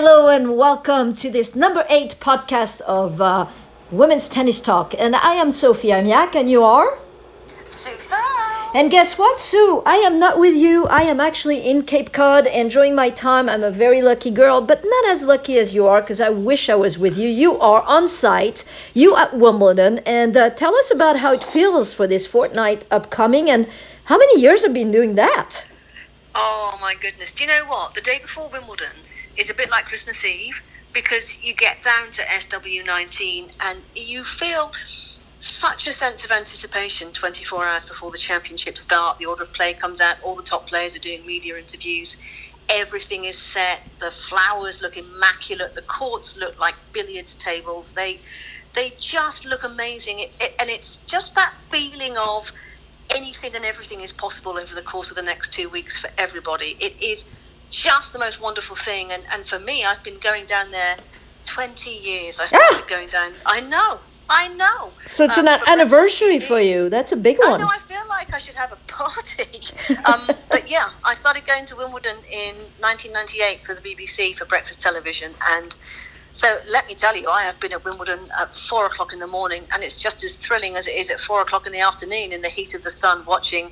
Hello and welcome to this number 8 podcast of Women's Tennis Talk. And I am Sophie Amiak, and you are? Sue Thurl. And guess what, Sue? I am not with you. I am actually in Cape Cod enjoying my time. I'm a very lucky girl, but not as lucky as you are, because I wish I was with you. You are on site. You at Wimbledon. And tell us about how it feels for this fortnight upcoming, and how many years have been doing that? Oh, my goodness. Do you know what? The day before Wimbledon is a bit like Christmas Eve, because you get down to SW19 and you feel such a sense of anticipation 24 hours before the championships start. The order of play comes out, all the top players are doing media interviews, everything is set, the flowers look immaculate, the courts look like billiards tables, they just look amazing, and it's just that feeling of anything and everything is possible over the course of the next 2 weeks for everybody. It is just the most wonderful thing, and for me, I've been going down there 20 years. I started going down. I know. So it's an anniversary for you. That's a big one. I know, I feel like I should have a party. But yeah, I started going to Wimbledon in 1998 for the BBC for breakfast television, and so let me tell you, I have been at Wimbledon at 4 o'clock in the morning, and it's just as thrilling as it is at 4 o'clock in the afternoon in the heat of the sun, watching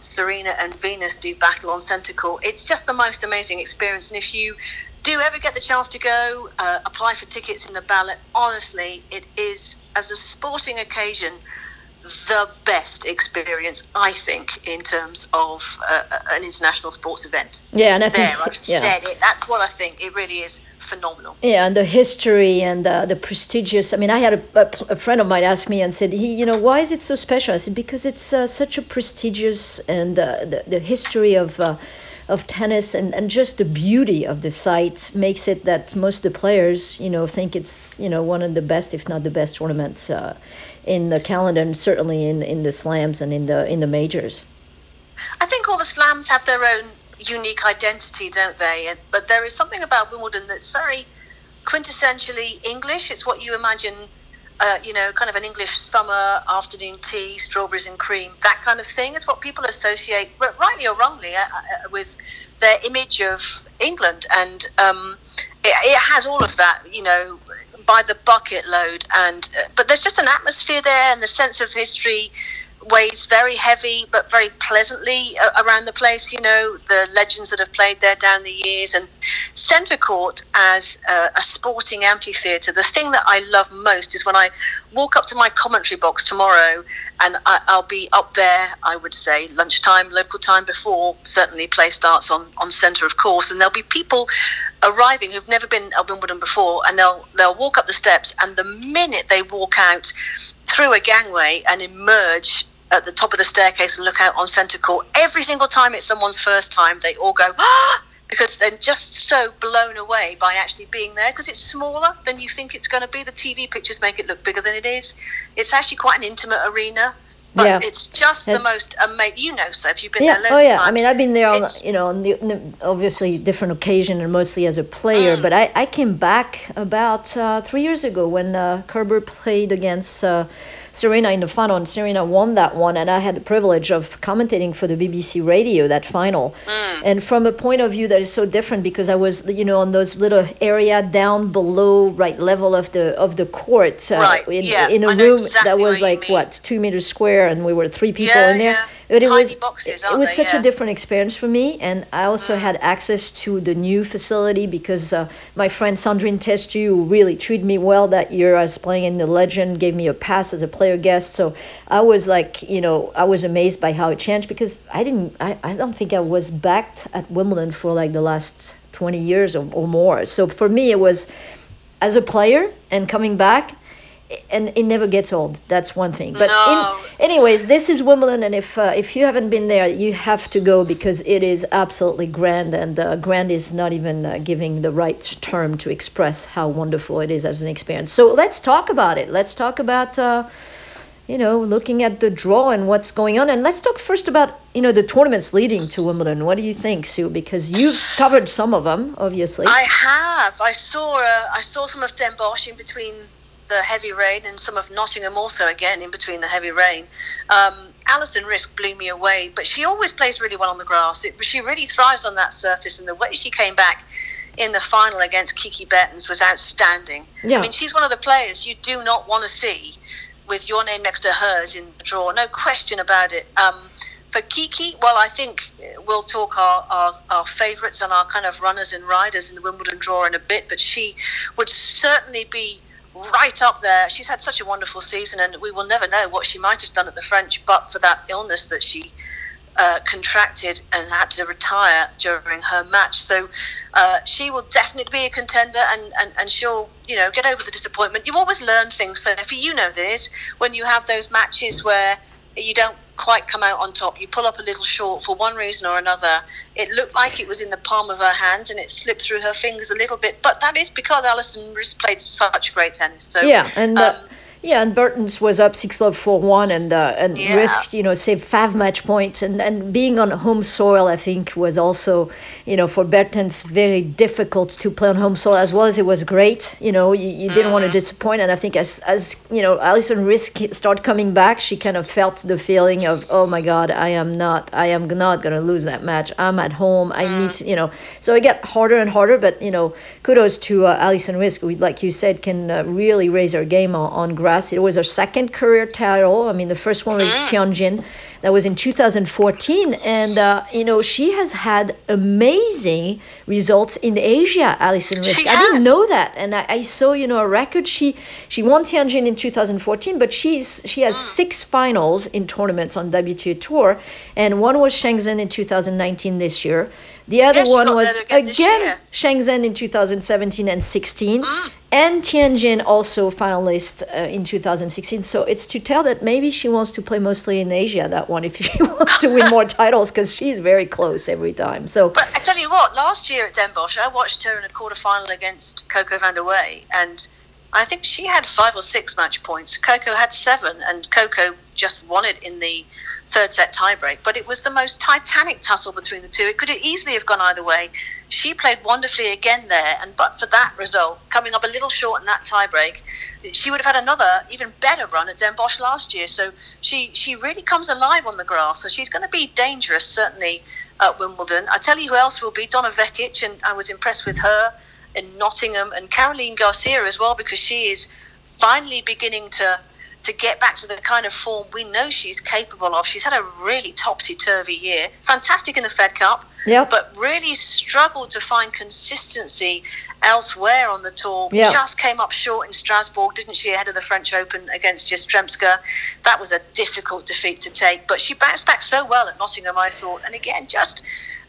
Serena and Venus do battle on Centre Court. It's just the most amazing experience, and if you do ever get the chance to go, apply for tickets in the ballot. Honestly, it is, as a sporting occasion, the best experience, I think, in terms of an international sports event. Yeah, and I think I've said it. That's what I think. It really is phenomenal. Yeah, and the history and the prestigious. I mean, I had a friend of mine ask me and said, why is it so special? I said, because it's such a prestigious, and the history of tennis and just the beauty of the site makes it that most of the players, think it's, one of the best, if not the best tournaments in the calendar, and certainly in the slams and in the majors. I think all the slams have their own unique identity, don't they? But there is something about Wimbledon that's very quintessentially English. It's what you imagine, kind of an English summer afternoon tea, strawberries and cream, that kind of thing. It's what people associate, rightly or wrongly, with their image of England. And it has all of that, by the bucket load. And but there's just an atmosphere there, and the sense of history weighs very heavy but very pleasantly around the place. The legends that have played there down the years, and Centre Court as a sporting amphitheatre. The thing that I love most is when I walk up to my commentary box tomorrow, and I'll be up there, I would say lunchtime local time, before certainly play starts on Centre, of course, and there'll be people arriving who've never been at Wimbledon before, and they'll walk up the steps, and the minute they walk out through a gangway and emerge at the top of the staircase and look out on Centre Court, every single time it's someone's first time, they all go, ah, because they're just so blown away by actually being there, because it's smaller than you think it's going to be. The TV pictures make it look bigger than it is. It's actually quite an intimate arena. But it's just the most amazing. So if you've been there loads of times. I mean, I've been there on, obviously different occasion, and mostly as a player. But I came back about 3 years ago when Kerber played against Serena in the final, and Serena won that one, and I had the privilege of commentating for the BBC radio that final. And from a point of view that is so different, because I was on those little area down below right level of the court, in a room that was like 2 meters square, and we were three people in there. But it was boxes, it was such a different experience for me, and I also had access to the new facility, because my friend Sandrine Testu, who really treated me well that year, I was playing in the Legend, gave me a pass as a player guest, so I was like, I was amazed by how it changed, because I don't think I was backed at Wimbledon for like the last 20 years or more. So for me, it was as a player and coming back. And it never gets old. That's one thing. But anyways, this is Wimbledon, and if you haven't been there, you have to go, because it is absolutely grand, and grand is not even giving the right term to express how wonderful it is as an experience. So let's talk about it. Let's talk about looking at the draw and what's going on, and let's talk first about the tournaments leading to Wimbledon. What do you think, Sue? Because you've covered some of them, obviously. I have. I saw some of Den Bosch in between the heavy rain, and some of Nottingham also again in between the heavy rain. Alison Riske blew me away, but she always plays really well on the grass. She really thrives on that surface, and the way she came back in the final against Kiki Bertens was outstanding. Yeah. I mean, she's one of the players you do not want to see with your name next to hers in the draw. No question about it. For Kiki, well, I think we'll talk our favourites and our kind of runners and riders in the Wimbledon draw in a bit, but she would certainly be right up there. She's had such a wonderful season, and we will never know what she might have done at the French but for that illness that she contracted and had to retire during her match. So she will definitely be a contender, and she'll, you know, get over the disappointment. You always learn things, Sophie, you know this, when you have those matches where you don't quite come out on top, you pull up a little short for one reason or another. It looked like it was in the palm of her hand and it slipped through her fingers a little bit, but that is because Alison Riske played such great tennis. So yeah, and and Bertens was up 6-love 4-1, and yeah. Riske, you know, saved 5 match points, and being on home soil, I think, was also, you know, for Bertens very difficult to play on home soil, as well as it was great. You know, you didn't want to disappoint, and I think as you know, Alison Riske started coming back, she kind of felt the feeling of, oh my God, I am not gonna lose that match. I'm at home. I need to, you know. So it got harder and harder, but you know, kudos to Alison Riske, who, like you said, can really raise her game on grass. It was her second career title. I mean, the first one was Tianjin. That was in 2014. And, you know, she has had amazing results in Asia, Alison Riske. I didn't know that. And I saw, you know, a record. She won Tianjin in 2014, but she has 6 finals in tournaments on WTA Tour. And one was Shenzhen in 2019 this year. The other one was, again, Shenzhen in 2017 and 16, and Tianjin also finalist in 2016. So it's to tell that maybe she wants to play mostly in Asia, that one, if she wants to win more titles, because she's very close every time. So, but I tell you what, last year at Den Bosch, I watched her in a quarterfinal against Coco van der Wey, and I think she had 5 or 6 match points. Coco had 7, and Coco just won it in the third set tiebreak. But it was the most titanic tussle between the two. It could have easily have gone either way. She played wonderfully again there, and but for that result, coming up a little short in that tiebreak, she would have had another, even better run at Den Bosch last year. So she really comes alive on the grass. So she's going to be dangerous, certainly, at Wimbledon. I tell you who else will be, Donna Vekic, and I was impressed with her in Nottingham, and Caroline Garcia as well, because she is finally beginning to get back to the kind of form we know she's capable of. She's had a really topsy-turvy year. Fantastic in the Fed Cup, yep, but really struggled to find consistency elsewhere on the tour. Yep. Just came up short in Strasbourg, didn't she, ahead of the French Open against Jastremska. That was a difficult defeat to take, but she bounced back so well at Nottingham, I thought. And again, just,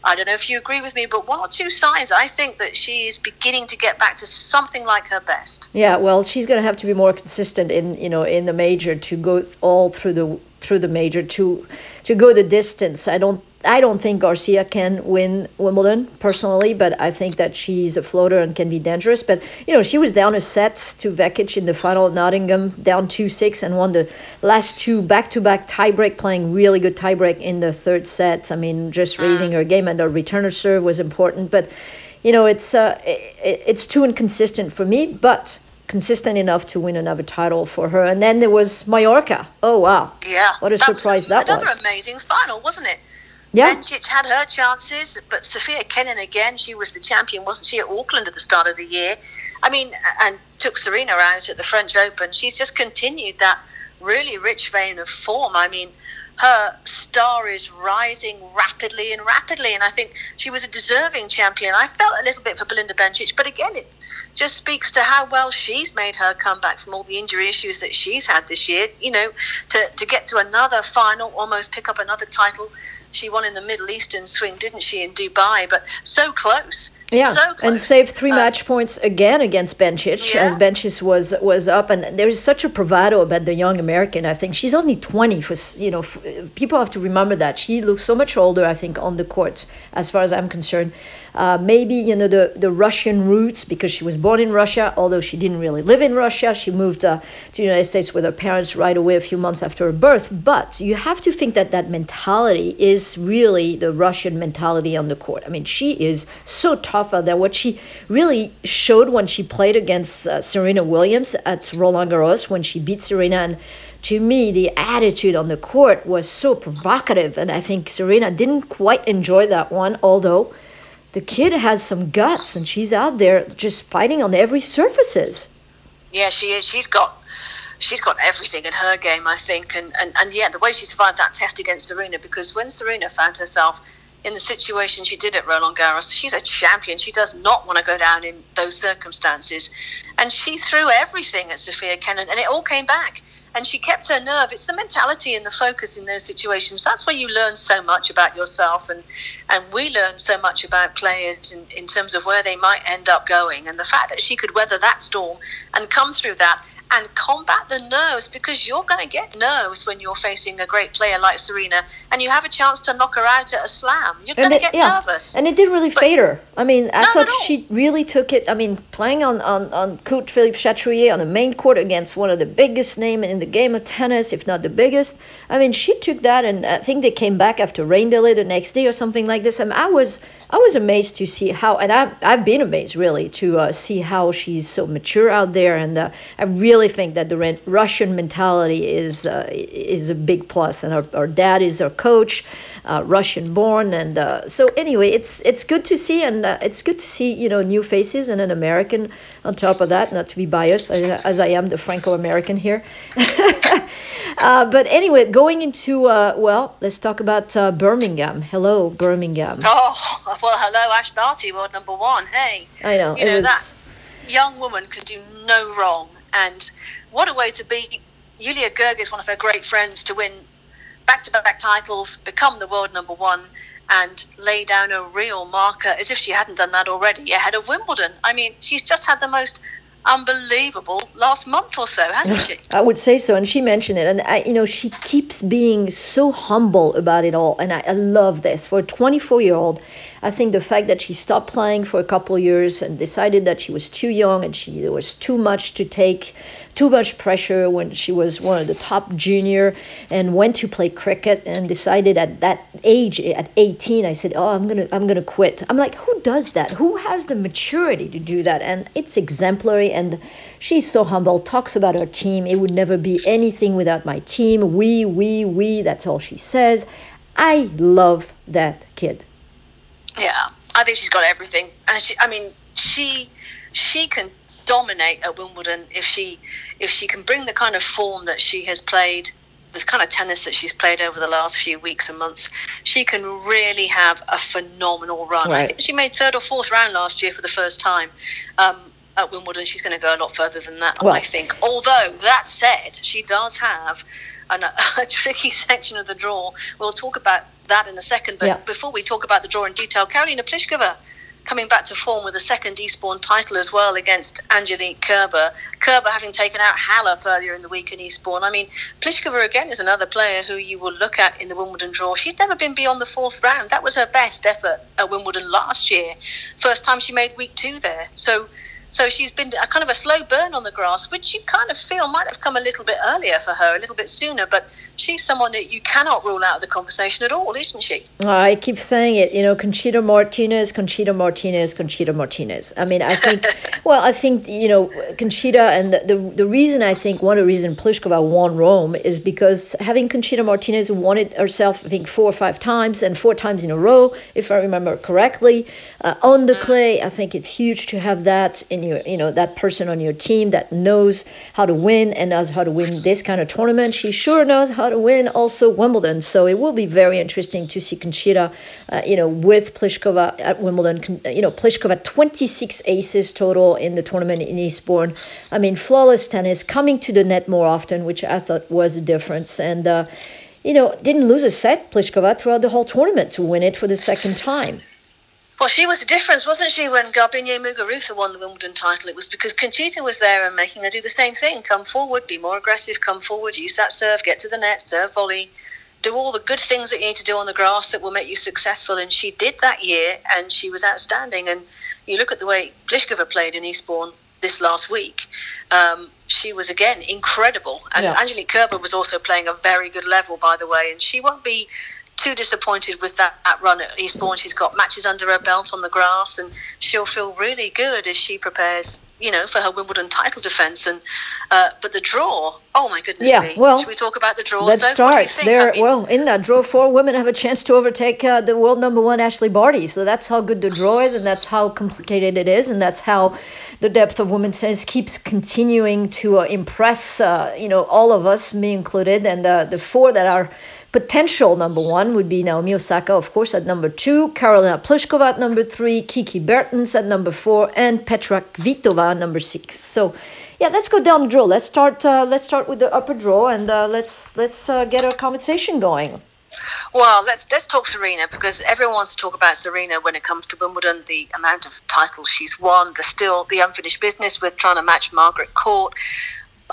I don't know if you agree with me, but 1 or 2 signs, I think, that she is beginning to get back to something like her best. Yeah, well, she's going to have to be more consistent in the major, to go all through the major, to go the distance. I don't think Garcia can win Wimbledon personally, but I think that she's a floater and can be dangerous. But, you know, she was down a set to Vekic in the final at Nottingham, down 2-6, and won the last 2 back-to-back tiebreak, playing really good tiebreak in the third set. I mean, just raising her game, and her returner serve was important. But, you know, it's too inconsistent for me, but consistent enough to win another title for her. And then there was Mallorca. Oh, wow. Yeah. What a surprise that was. Another amazing final, wasn't it? Yeah. Bencic had her chances, but Sofia Kenin again, she was the champion, wasn't she, at Auckland at the start of the year? I mean, and took Serena out at the French Open. She's just continued that really rich vein of form. I mean, her star is rising rapidly, and I think she was a deserving champion. I felt a little bit for Belinda Bencic, but again, it just speaks to how well she's made her comeback from all the injury issues that she's had this year. You know, to get to another final, almost pick up another title. She won in the Middle Eastern swing, didn't she, in Dubai? But so close. Yeah, so close. And saved 3 match points again against Bencic, as Bencic was up. And there is such a bravado about the young American. I think she's only 20. People have to remember that. She looks so much older, I think, on the court, as far as I'm concerned. Maybe, you know, the Russian roots, because she was born in Russia, although she didn't really live in Russia. She moved to the United States with her parents right away a few months after her birth. But you have to think that mentality is really the Russian mentality on the court. I mean, she is so tougher than what she really showed when she played against Serena Williams at Roland Garros, when she beat Serena. And to me, the attitude on the court was so provocative, and I think Serena didn't quite enjoy that one, although the kid has some guts, and she's out there just fighting on every surfaces. Yeah, she is. She's got everything in her game, I think. And yeah, the way she survived that test against Serena, because when Serena found herself in the situation she did at Roland Garros, she's a champion. She does not want to go down in those circumstances. And she threw everything at Sofia Kenin, and it all came back. And she kept her nerve. It's the mentality and the focus in those situations. That's where you learn so much about yourself. And we learn so much about players in terms of where they might end up going. And the fact that she could weather that storm and come through that and combat the nerves, because you're going to get nerves when you're facing a great player like Serena and you have a chance to knock her out at a slam. You're going to get nervous. And it didn't really fade her. I mean, I thought she really took it. I mean, playing on court Philippe Chatrier on the main court against one of the biggest names in the game of tennis, if not the biggest. I mean, she took that, and I think they came back after rain delay the next day or something like this. And I was amazed to see how, and I've been amazed really to see how she's so mature out there, and I really think that the Russian mentality is a big plus, and our dad is our coach, Russian born, and so anyway, it's good to see, and it's good to see, you know, new faces and an American on top of that. Not to be biased as I am the Franco-American here, but anyway, going into let's talk about Birmingham. Hello, Birmingham. Oh. Well, hello, Ash Barty, world number one. Hey, I know. You know, that young woman can do no wrong. And what a way to be. Yulia Gerg is one of her great friends to win back-to-back titles, become the world number one, and lay down a real marker, as if she hadn't done that already, ahead of Wimbledon. I mean, she's just had the most unbelievable last month or so, hasn't she? I would say so, and she mentioned it, and she keeps being so humble about it all, and I love this. For a 24-year-old, I think the fact that she stopped playing for a couple years and decided that she was too young and there was too much to take, too much pressure when she was one of the top junior, and went to play cricket and decided at that age, at 18, I said, oh, I'm gonna quit. I'm like, who does that? Who has the maturity to do that? And it's exemplary, and she's so humble, talks about her team. It would never be anything without my team. We, that's all she says. I love that kid. Yeah, I think she's got everything. And she can dominate at Wimbledon if she can bring the kind of form that she has played, the kind of tennis that she's played over the last few weeks and months. She can really have a phenomenal run. Right. I think she made third or fourth round last year for the first time. At Wimbledon, she's going to go a lot further than that, I think. Although, that said, she does have a tricky section of the draw. We'll talk about that in a second. But before we talk about the draw in detail, Karolina Pliskova coming back to form with a second Eastbourne title as well against Angelique Kerber. Kerber having taken out Halep earlier in the week in Eastbourne. I mean, Pliskova, again, is another player who you will look at in the Wimbledon draw. She'd never been beyond the fourth round. That was her best effort at Wimbledon last year. First time she made week two there. So she's been a kind of a slow burn on the grass, which you kind of feel might have come a little bit earlier for her, a little bit sooner. But she's someone that you cannot rule out of the conversation at all, isn't she? I keep saying it, Conchita Martinez. I mean, I think, Conchita, and the reason I think, one of the reasons Pliskova won Rome is because having Conchita Martinez, who won it herself, I think, four times in a row, if I remember correctly, on the clay. I think it's huge to have that in your, that person on your team that knows how to win and knows how to win this kind of tournament. She sure knows how to win also Wimbledon. So it will be very interesting to see Conchita, with Pliskova at Wimbledon. Pliskova 26 aces total in the tournament in Eastbourne. I mean, flawless tennis, coming to the net more often, which I thought was the difference. And, didn't lose a set, Pliskova, throughout the whole tournament to win it for the second time. Well, she was the difference, wasn't she, when Garbine Muguruza won the Wimbledon title? It was because Conchita was there and making her do the same thing. Come forward, be more aggressive, come forward, use that serve, get to the net, serve volley. Do all the good things that you need to do on the grass that will make you successful. And she did that year, and she was outstanding. And you look at the way Pliskova played in Eastbourne this last week. She was, again, incredible. And Angelique Kerber was also playing a very good level, by the way. And she won't be too disappointed with that run at Eastbourne. She's got matches under her belt on the grass, and she'll feel really good as she prepares you know, for her Wimbledon title defence. And but the draw, oh my goodness me! Well, should we talk about the draw? Let's start. What do you think? There, I mean, well, in that draw, four women have a chance to overtake the world number one Ash Barty. So that's how good the draw is, and that's how complicated it is, and that's how the depth of women's tennis keeps continuing to impress, you know, all of us, me included. And the four that are potential number one would be Naomi Osaka, of course, at number two, Karolina Pliskova at number three, Kiki Bertens at number four, and Petra Kvitova at number six. So, yeah, let's go down the draw. Let's start with the upper draw, and let's get our conversation going. Well, let's talk Serena, because everyone wants to talk about Serena when it comes to Wimbledon, the amount of titles she's won, the unfinished business with trying to match Margaret Court.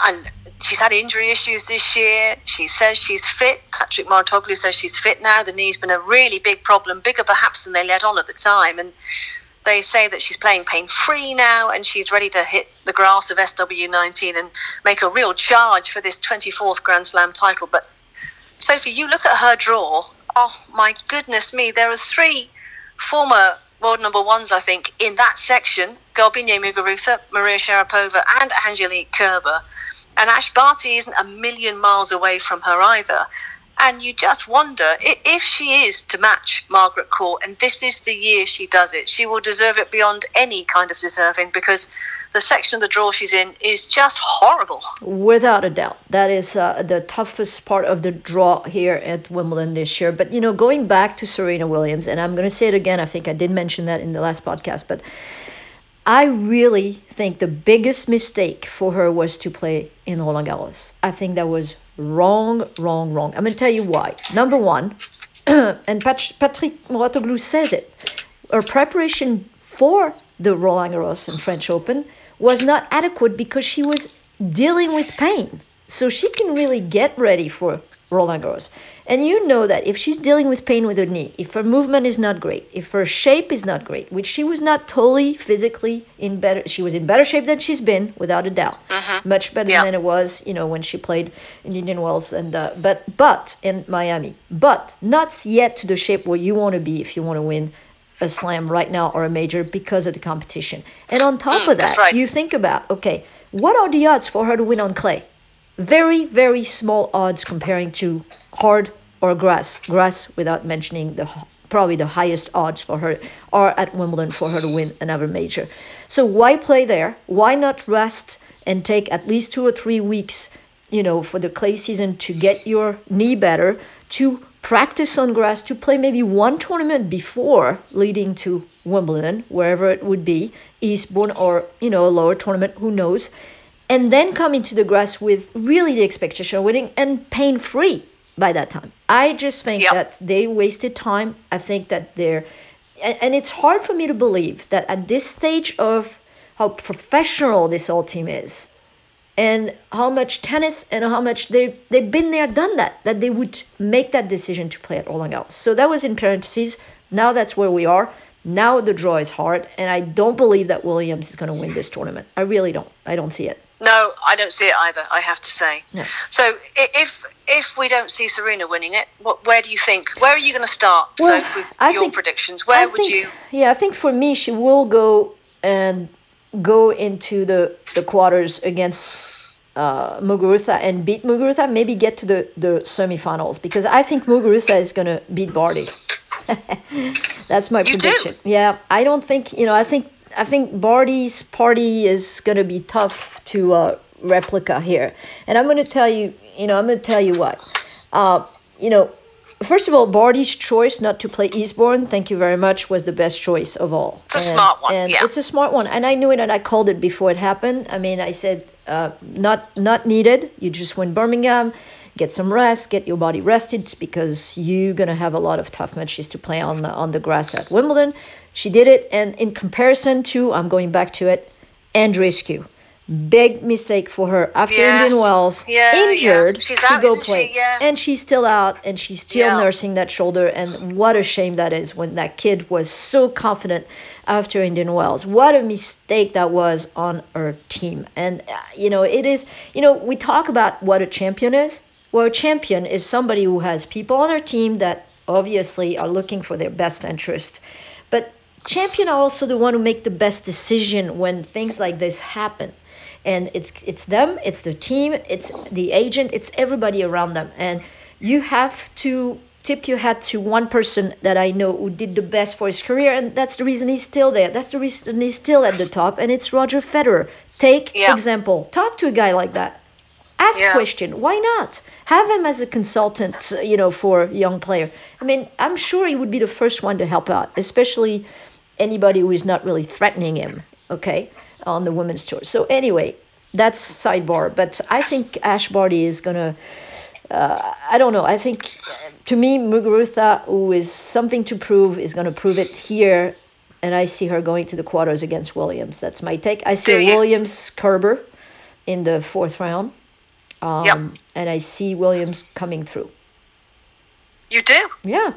And she's had injury issues this year. She says she's fit. Patrick Mouratoglou says she's fit now. The knee's been a really big problem, bigger perhaps than they let on at the time. And they say that she's playing pain-free now, and she's ready to hit the grass of SW19 and make a real charge for this 24th Grand Slam title. But, Sophie, you look at her draw. Oh, my goodness me. There are three former world number ones, I think, in that section: Garbine Muguruza, Maria Sharapova, and Angelique Kerber. And Ash Barty isn't a million miles away from her either. And you just wonder if she is to match Margaret Court, and this is the year she does it, she will deserve it beyond any kind of deserving, because the section of the draw she's in is just horrible. Without a doubt. That is the toughest part of the draw here at Wimbledon this year. But, you know, going back to Serena Williams, and I'm going to say it again, I think I did mention that in the last podcast, but I really think the biggest mistake for her was to play in Roland Garros. I think that was wrong. I'm going to tell you why. Number one, and Patrick Mouratoglou says it, her preparation for the Roland Garros and French Open was not adequate because she was dealing with pain. So she can really get ready for Roland Garros. And you know that if she's dealing with pain with her knee, if her movement is not great, if her shape is not great, which she was not totally physically in better, she was in better shape than she's been, without a doubt, much better than it was, you know, when she played in Indian Wells and but in Miami, but not yet to the shape where you want to be if you want to win a slam right now or a major because of the competition. And on top of that, you think about, okay, what are the odds for her to win on clay? Very, very small odds comparing to hard or grass. Grass, without mentioning, probably the highest odds for her are at Wimbledon for her to win another major. So why play there? Why not rest and take at least 2 or 3 weeks, you know, for the clay season to get your knee better, to practice on grass, to play maybe one tournament before leading to Wimbledon, wherever it would be, Eastbourne or, you know, a lower tournament, who knows, and then come into the grass with really the expectation of winning and pain-free by that time. I just think that they wasted time. I think that and it's hard for me to believe that at this stage of how professional this whole team is and how much tennis and how much they've been there, done that they would make that decision to play at Roland Garros. So that was in parentheses. Now that's where we are. Now the draw is hard, and I don't believe that Williams is going to win this tournament. I really don't. I don't see it. No, I don't see it either, I have to say. No. So if we don't see Serena winning it, where do you think? Where are you going to start? Well, so with your predictions, where would you? Yeah, I think for me, she will go into the quarters against Muguruza and beat Muguruza, maybe get to the semifinals, because I think Muguruza is going to beat Barty. That's my prediction. Yeah, I don't think, you know, I think Barty's party is going to be tough to replica here. And I'm going to tell you what. You know, first of all, Barty's choice not to play Eastbourne, thank you very much, was the best choice of all. It's a smart one. Yeah. It's a smart one. And I knew it, and I called it before it happened. I mean, I said, not needed. You just win Birmingham. Get some rest, get your body rested, because you're going to have a lot of tough matches to play on the grass at Wimbledon. She did it, and in comparison to, I'm going back to it, Andreescu. Big mistake for her after Indian Wells, injured, to go play. And she's still out, and she's still nursing that shoulder, and what a shame that is when that kid was so confident after Indian Wells. What a mistake that was on her team. And, you know, it is, you know, we talk about what a champion is. Well, a champion is somebody who has people on their team that obviously are looking for their best interest. But champions are also the one who make the best decision when things like this happen. And it's them, it's their team, it's the agent, it's everybody around them. And you have to tip your hat to one person that I know who did the best for his career, and that's the reason he's still there. That's the reason he's still at the top, and it's Roger Federer. Take example. Talk to a guy like that. Ask question. Why not? Have him as a consultant, you know, for a young player. I mean, I'm sure he would be the first one to help out, especially anybody who is not really threatening him, okay, on the women's tour. So anyway, that's sidebar. But I think Ash Barty is going to... I don't know. I think, to me, Muguruza, who is something to prove, is going to prove it here. And I see her going to the quarters against Williams. That's my take. I see Williams-Kerber in the fourth round. And I see Williams coming through. You do? Yeah.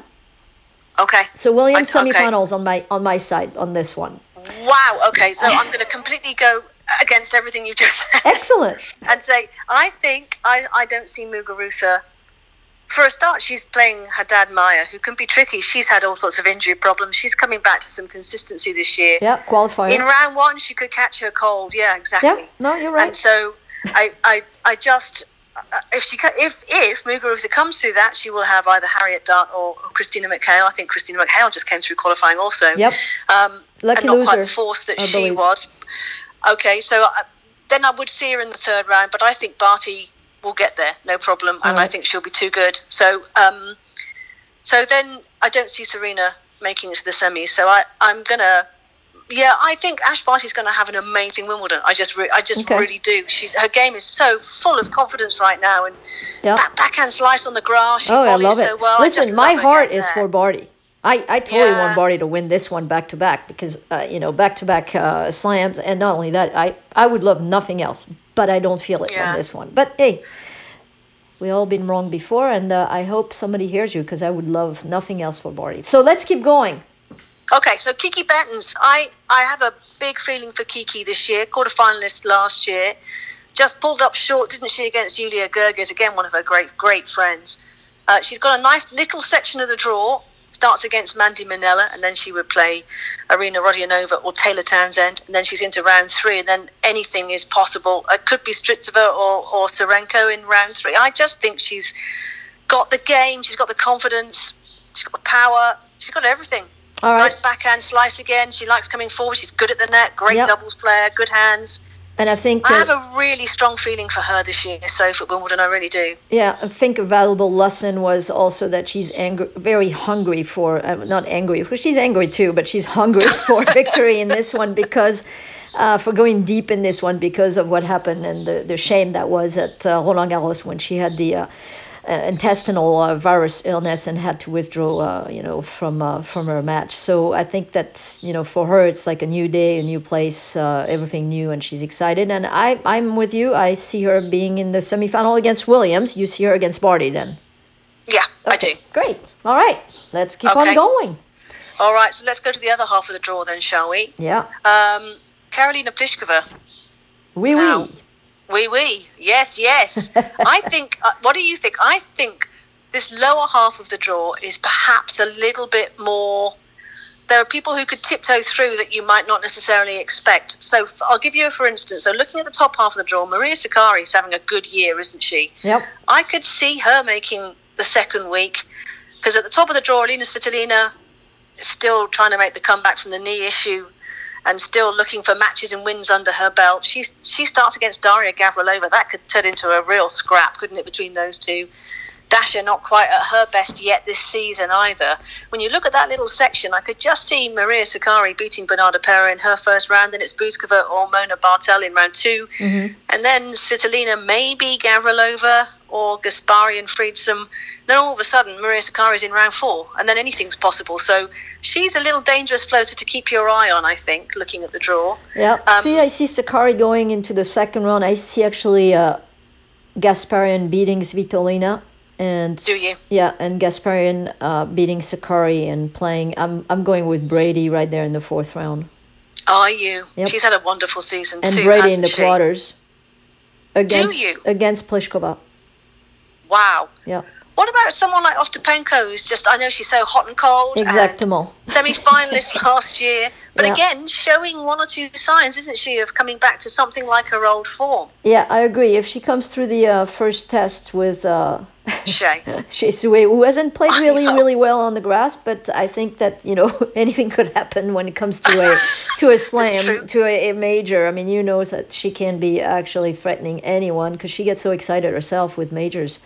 Okay. So Williams semifinals on my side on this one. Wow. Okay. So I'm going to completely go against everything you just said. Excellent. And say, I think I don't see Muguruza. For a start, she's playing Haddad Maya, who can be tricky. She's had all sorts of injury problems. She's coming back to some consistency this year. Yeah, qualifier. In round one, she could catch her cold. Yeah, exactly. Yeah, no, you're right. And so I just, if Muguruza comes through that, she will have either Harriet Dart or Christina McHale. I think Christina McHale just came through qualifying also. Yep. Lucky and not loser, quite the force that she was. Okay, so then I would see her in the third round, but I think Barty will get there, no problem, and I think she'll be too good. So so then I don't see Serena making it to the semis, so I'm going to... Yeah, I think Ash Barty's going to have an amazing Wimbledon. I just really do. Her game is so full of confidence right now, and backhand slice on the grass. She volleys so well. Listen, my heart is for Barty. I totally want Barty to win this one back to back because back to back slams, and not only that, I would love nothing else, but I don't feel it on this one. But hey, we all been wrong before, and I hope somebody hears you because I would love nothing else for Barty. So let's keep going. Okay, so Kiki Bertens, I have a big feeling for Kiki this year, quarterfinalist last year. Just pulled up short, didn't she, against Yulia Gerges, again one of her great, great friends. She's got a nice little section of the draw, starts against Mandy Minella, and then she would play Arina Rodionova or Taylor Townsend, and then she's into round three, and then anything is possible. It could be Stritsova or Serenko in round three. I just think she's got the game, she's got the confidence, she's got the power, she's got everything. All right. Nice backhand slice again. She likes coming forward. She's good at the net. Great doubles player. Good hands. And I think I have a really strong feeling for her this year. So for Wimbledon, I really do. Yeah, I think a valuable lesson was also that she's very hungry for not angry because she's angry too, but she's hungry for victory in this one because for going deep in this one because of what happened and the shame that was at Roland Garros when she had the. Intestinal virus illness and had to withdraw, from her match. So I think that, for her, it's like a new day, a new place, everything new, and she's excited. And I'm with you. I see her being in the semifinal against Williams. You see her against Barty then? Yeah, okay. I do. Great. All right. Let's keep on going. All right. So let's go to the other half of the draw then, shall we? Yeah. Karolina Pliskova. Oui. Oui. Yes. I think, what do you think? I think this lower half of the draw is perhaps a little bit more, there are people who could tiptoe through that you might not necessarily expect. So I'll give you a for instance. So looking at the top half of the draw, Maria Sakkari is having a good year, isn't she? Yep. I could see her making the second week because at the top of the draw, Alina Svitolina is still trying to make the comeback from the knee issue. And still looking for matches and wins under her belt. She starts against Daria Gavrilova. That could turn into a real scrap, couldn't it, between those two? Dasha not quite at her best yet this season either. When you look at that little section, I could just see Maria Sakkari beating Bernarda Pera in her first round. Then it's Buzkova or Mona Bartel in round two. Mm-hmm. And then Svitolina, maybe Gavrilova or Gasparian Friedsom. Then all of a sudden, Maria Sakkari's in round four. And then anything's possible. So she's a little dangerous floater to keep your eye on, I think, looking at the draw. Yeah. I see Sakkari going into the second round. I see actually Gasparian beating Svitolina. And do you? Yeah, and Gasparian beating Sakkari and playing. I'm going with Brady right there in the fourth round. Are you? Yep. She's had a wonderful season and too. And Brady hasn't in the quarters. Against, do you? Against Pliskova. Wow. Yeah. What about someone like Ostapenko, who's just, I know she's so hot and cold. Exactamo. Semi-finalist last year. But yeah, again, showing one or two signs, isn't she, of coming back to something like her old form? Yeah, I agree. If she comes through the first test with Shea Sue, who hasn't played really well on the grass, but I think that, you know, anything could happen when it comes to a slam, to a major. I mean, you know that she can be actually threatening anyone because she gets so excited herself with majors.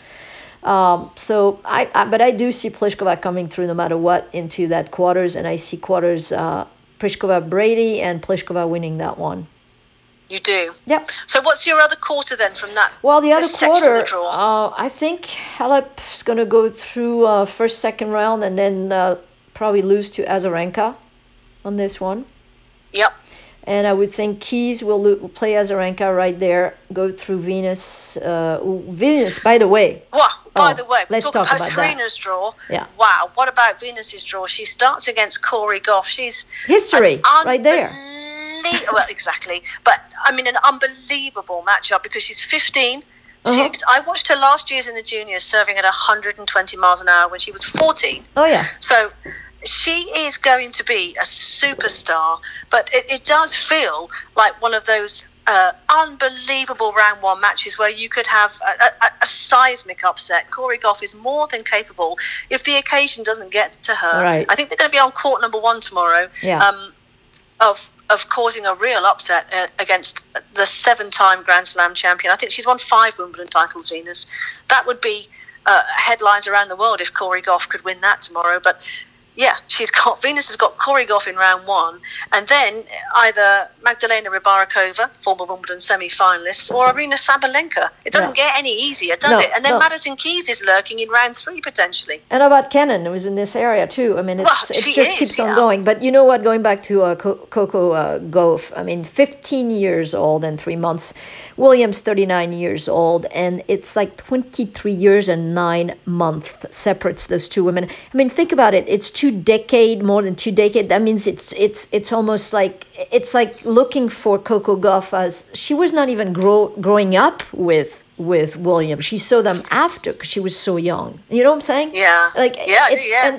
But I do see Pliskova coming through no matter what into that quarters, and I see quarters Pliskova Brady and Pliskova winning that one. You do? Yep. So what's your other quarter then from that? Well, the other quarter, the draw? I think Halep is going to go through first, second round, and then probably lose to Azarenka on this one. Yep. And I would think Keys will play Azarenka right there, go through Venus. Venus, by the way. Wow, by the way, let's talk about Serena's draw. Yeah. Wow, what about Venus's draw? She starts against Coco Gauff. She's history right there. Well, exactly. But, I mean, an unbelievable matchup because she's 15. Uh-huh. I watched her last year's in the juniors serving at 120 miles an hour when she was 14. Oh, yeah. So she is going to be a superstar, but it does feel like one of those unbelievable round one matches where you could have a seismic upset. Coco Gauff is more than capable if the occasion doesn't get to her. Right. I think they're going to be on court number one tomorrow, yeah, of causing a real upset against the seven-time Grand Slam champion. I think she's won 5 Wimbledon titles, Venus. That would be headlines around the world if Coco Gauff could win that tomorrow, but yeah, Venus has got Coco Gauff in round one, and then either Magdalena Rybarikova, former Wimbledon semi-finalist, or Aryna Sabalenka. It doesn't get any easier, does it? And then Madison Keys is lurking in round 3 potentially. And about Kenin, who is in this area too. I mean, it just keeps on going. But you know what? Going back to Coco Gauff, I mean, 15 years old and 3 months. Williams, 39 years old, and it's like 23 years and 9 months separates those two women. I mean, think about it. It's more than two decades. That means it's almost like it's like looking for Coco Gauff as she was not even growing up with Williams. She saw them after because she was so young. You know what I'm saying? Yeah. Like yeah.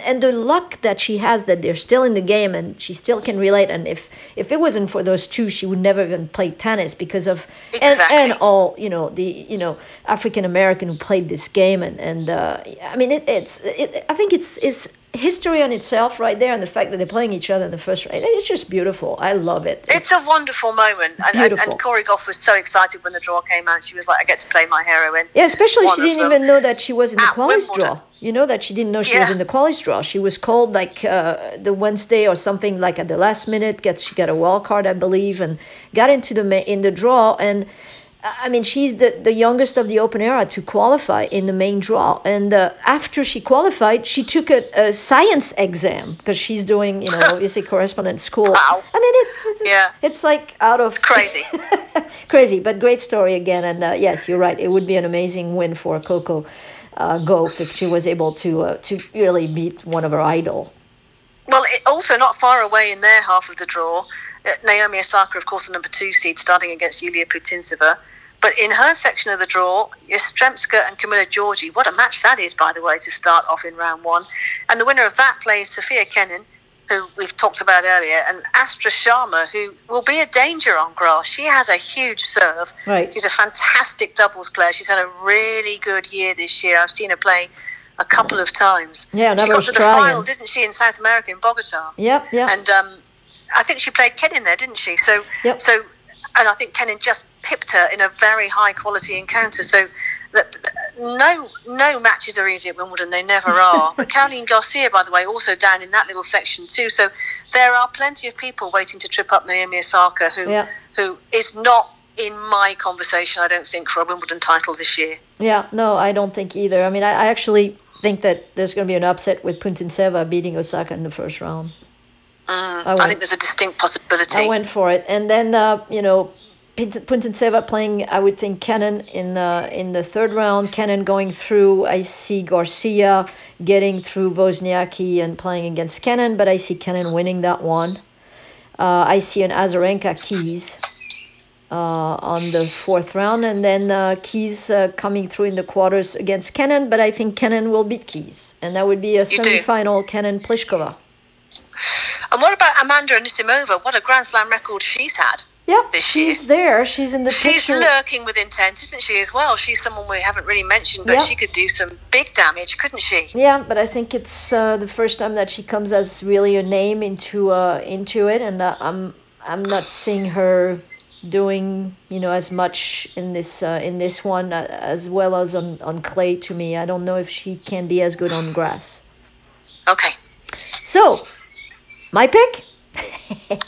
And the luck that she has that they're still in the game and she still can relate. And if it wasn't for those two, she would never even play tennis because of and all the African American who played this game and I mean I think it's history on itself right there, and the fact that they're playing each other in the first round, it's just beautiful. I love it. It's a wonderful moment, and Coco Gauff was so excited when the draw came out. She was like, I get to play my heroine. Yeah, especially she didn't even know that she was in the qualies draw. You know that she didn't know she was in the qualies draw. She was called like the Wednesday or something, like at the last minute. She got a wild card, I believe, and got into the draw. And I mean, she's the youngest of the open era to qualify in the main draw. And after she qualified, she took a science exam because she's doing, obviously correspondence school. Wow. I mean, it's like out of... It's crazy. Crazy, but great story again. And yes, you're right. It would be an amazing win for Coco Gauff if she was able to really beat one of her idol. Well, also not far away in their half of the draw, Naomi Osaka, of course, the number 2 seed, starting against Yulia Putintseva. But in her section of the draw, Yastremska and Kamila Georgi. What a match that is, by the way, to start off in round one. And the winner of that plays Sofia Kenin, who we've talked about earlier, and Astra Sharma, who will be a danger on grass. She has a huge serve. Right. She's a fantastic doubles player. She's had a really good year this year. I've seen her play a couple of times. Yeah, she got to the final, didn't she, in South America, in Bogota? Yep, yeah. And I think she played Kenin there, didn't she? So, and I think Kenin just pipped her in a very high-quality encounter. So, no matches are easy at Wimbledon. They never are. But Caroline Garcia, by the way, also down in that little section too. So there are plenty of people waiting to trip up Naomi Osaka, who is not in my conversation, I don't think, for a Wimbledon title this year. Yeah, no, I don't think either. I mean, I actually think that there's going to be an upset with Putintseva beating Osaka in the first round. I think there's a distinct possibility. I went for it. And then, Putintseva playing, I would think, Kenin in the third round. Kenin going through. I see Garcia getting through Wozniacki and playing against Kenin, but I see Kenin winning that one. I see an Azarenka Keys. on the fourth round, and then Keys coming through in the quarters against Kenin, but I think Kenin will beat Keys, and that would be a semi-final Kenin Pliskova. And what about Amanda Anisimova? What a Grand Slam record she's had. Yep, she's there. She's in the picture. She's lurking with intent, isn't she, as well? She's someone we haven't really mentioned, but she could do some big damage, couldn't she? Yeah, but I think it's the first time that she comes as really a name into it, and I'm not seeing her doing, as much in this one as well as on clay to me. I don't know if she can be as good on grass. Okay. So, my pick?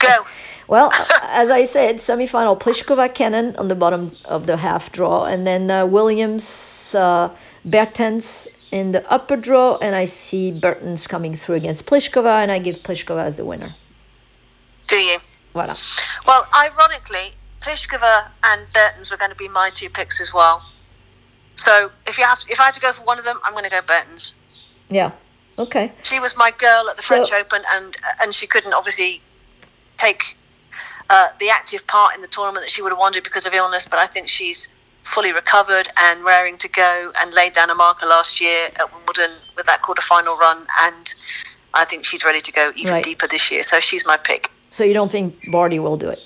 Go. Well, as I said, semi-final Pliskova-Kenin on the bottom of the half draw, and then Williams-Bertens in the upper draw, and I see Bertens coming through against Pliskova, and I give Pliskova as the winner. Do you? Voilà. Well, ironically, Pliskova and Bertens were going to be my two picks as well. So if I had to go for one of them, I'm going to go Bertens. Yeah. Okay. She was my girl at the French Open, and she couldn't obviously take the active part in the tournament that she would have wanted because of illness, but I think she's fully recovered and raring to go, and laid down a marker last year at Wimbledon with that quarterfinal run, and I think she's ready to go even deeper this year, so she's my pick. So you don't think Barty will do it?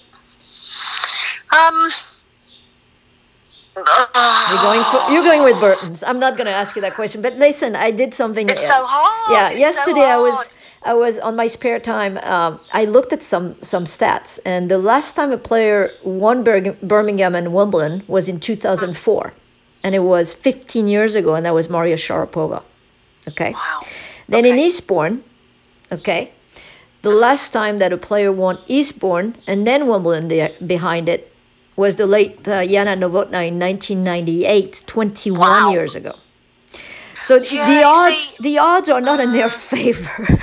You're going with Bertens. I'm not going to ask you that question, but listen, I did something. It's so hard. Yeah, yesterday I was on my spare time. I looked at some stats, and the last time a player won Birmingham and Wimbledon was in 2004, and it was 15 years ago, and that was Maria Sharapova. Okay. Wow. Then in Eastbourne, the last time that a player won Eastbourne and then Wimbledon behind it was the late Jana Novotná in 1998, 21 years ago. So the odds are not in their favor.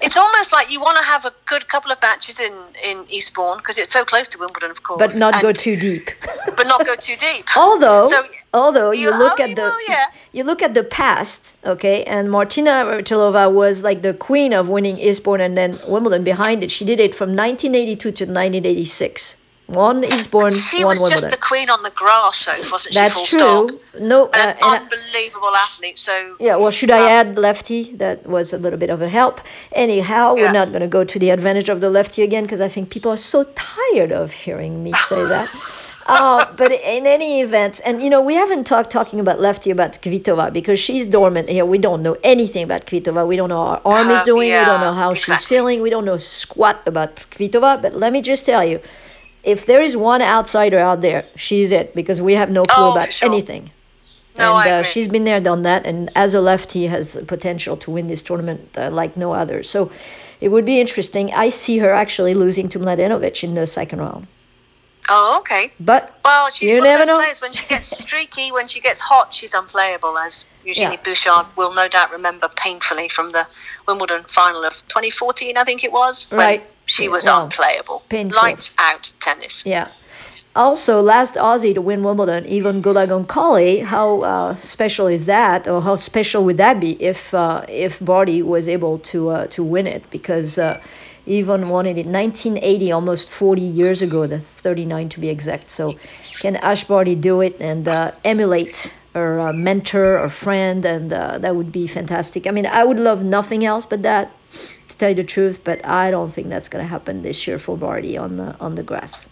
It's almost like you want to have a good couple of matches in Eastbourne because it's so close to Wimbledon, of course. But not go too deep. Although you look at the past, and Martina Navratilova was like the queen of winning Eastbourne and then Wimbledon behind it. She did it from 1982 to 1986. One Eastbourne, she one Wimbledon. She was just the queen on the grass, though, wasn't she? That's true. No, an unbelievable athlete. So yeah, well, should I add lefty? That was a little bit of a help. Anyhow, we're not going to go to the advantage of the lefty again because I think people are so tired of hearing me say that. But in any event, and we haven't talking about lefty about Kvitova because she's dormant here. We don't know anything about Kvitova. We don't know how her arm is doing. We don't know how she's feeling. We don't know squat about Kvitova. But let me just tell you. If there is one outsider out there, she's it, because we have no clue about anything. No, and I agree. She's been there, done that, and as a lefty has potential to win this tournament like no other. So it would be interesting. I see her actually losing to Mladenovic in the second round. Oh, okay. But she's one of those players. When she gets streaky, when she gets hot, she's unplayable, as Eugenie Bouchard will no doubt remember painfully from the Wimbledon final of 2014, I think it was. Right. She was unplayable. Painful. Lights out tennis. Yeah. Also, last Aussie to win Wimbledon, Yvonne Gola-Goncalves. How special is that, or how special would that be if Barty was able to win it? Because Yvonne won it in 1980, almost 40 years ago. That's 39 to be exact. So can Ash Barty do it and emulate her mentor or friend? And that would be fantastic. I mean, I would love nothing else but that, to tell you the truth, but I don't think that's going to happen this year for Barty on the grass.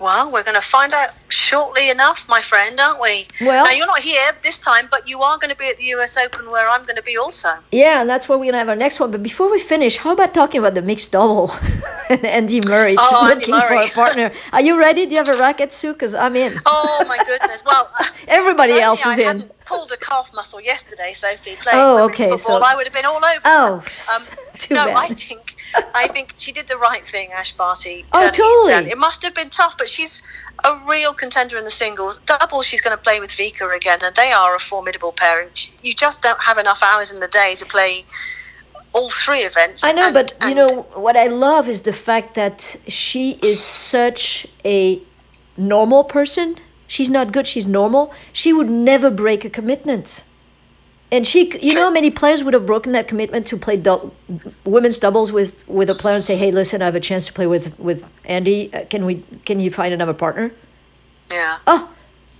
Well, we're going to find out shortly enough, my friend, aren't we? Well, now, you're not here this time, but you are going to be at the US Open, where I'm going to be also. Yeah, and that's where we're going to have our next one. But before we finish, how about talking about the mixed double and Andy Murray looking for a partner? Are you ready? Do you have a racket, Sue? Because I'm in. Oh, my goodness. Well, everybody else is in. I hadn't pulled a calf muscle yesterday, Sophie, playing football. So I would have been all over. Oh, too bad. I think she did the right thing, Ash Barty. Oh, totally. It must have been tough, but she's a real contender in the singles. Doubles, she's going to play with Vika again, and they are a formidable pair. You just don't have enough hours in the day to play all three events. I know, but what I love is the fact that she is such a normal person. She's not good, she's normal. She would never break a commitment. And she, you know how many players would have broken that commitment to play women's doubles with a player and say, hey, listen, I have a chance to play with Andy. Can you find another partner? Yeah. Oh,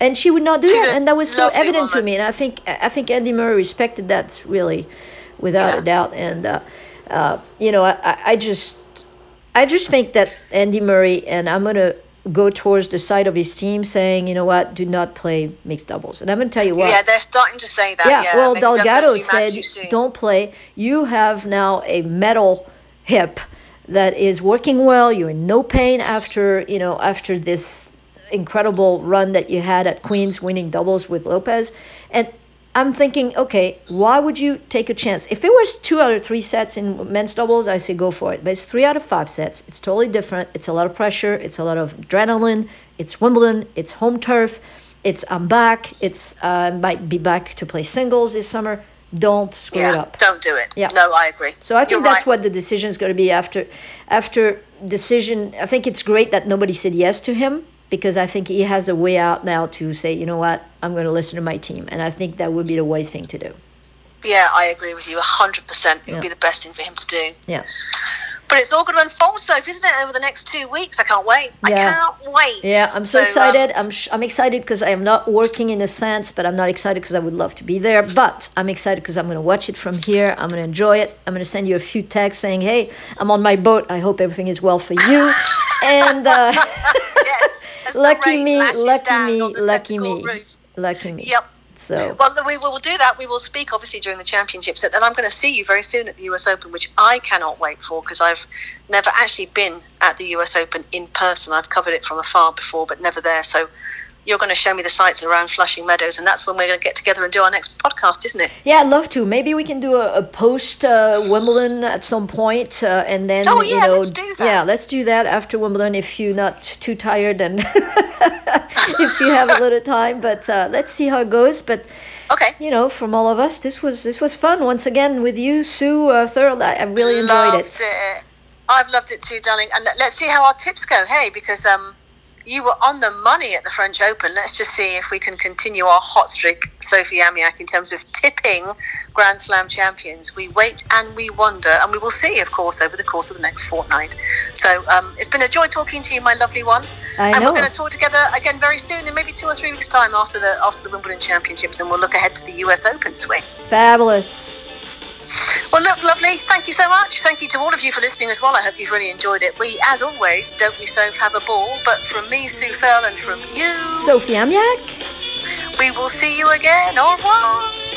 and she would not do that. And that was so evident to me. And I think Andy Murray respected that really without a doubt. And, you know, I just think that Andy Murray, and I'm going to go towards the side of his team saying, you know what, do not play mixed doubles. And I'm going to tell you what. Yeah, they're starting to say that. Yeah, well, Delgado said, don't play. You have now a metal hip that is working well. You're in no pain after this incredible run that you had at Queen's winning doubles with Lopez. And I'm thinking, okay, why would you take a chance? If it was 2 out of 3 sets in men's doubles, I say go for it. But it's 3 out of 5 sets. It's totally different. It's a lot of pressure. It's a lot of adrenaline. It's Wimbledon. It's home turf. It's I'm back. It's might be back to play singles this summer. Don't screw it up. Don't do it. Yeah. No, I agree. So I think that's what the decision is going to be after decision. I think it's great that nobody said yes to him, because I think he has a way out now to say, you know what, I'm going to listen to my team. And I think that would be the wise thing to do. Yeah, I agree with you 100%. It would be the best thing for him to do. Yeah. But it's all going to unfold, Sophie, isn't it, over the next 2 weeks? I can't wait. Yeah. I can't wait. Yeah, I'm so excited. I'm excited because I am not working in a sense, but I'm not excited because I would love to be there. But I'm excited because I'm going to watch it from here. I'm going to enjoy it. I'm going to send you a few texts saying, hey, I'm on my boat. I hope everything is well for you. And... yes. Lucky me. Yep. So. Well, we will do that. We will speak, obviously, during the championships. And I'm going to see you very soon at the US Open, which I cannot wait for, because I've never actually been at the US Open in person. I've covered it from afar before, but never there. So you're going to show me the sights around Flushing Meadows, and that's when we're going to get together and do our next podcast, isn't it? Yeah, I'd love to. Maybe we can do a post-Wimbledon at some point, and then, oh, yeah, you know, let's do that. Yeah, let's do that after Wimbledon if you're not too tired and if you have a little time. But let's see how it goes. But okay, you know, from all of us, this was fun once again with you, Sue Thurl. I really enjoyed it. I've loved it too, darling. And let's see how our tips go. Hey, because you were on the money at the French Open. Let's just see if we can continue our hot streak, Sophie Amiak, in terms of tipping Grand Slam champions. We wait and we wonder, and we will see, of course, over the course of the next fortnight. So it's been a joy talking to you, my lovely one. I know. We're going to talk together again very soon, in maybe 2 or 3 weeks' time after the Wimbledon Championships, and we'll look ahead to the US Open swing. Fabulous. Well, look, lovely. Thank you so much. Thank you to all of you for listening as well. I hope you've really enjoyed it. We, as always, don't we, Soph, have a ball. But from me, Sue Thurl, and from you, Sophie Amiak, we will see you again. Au revoir.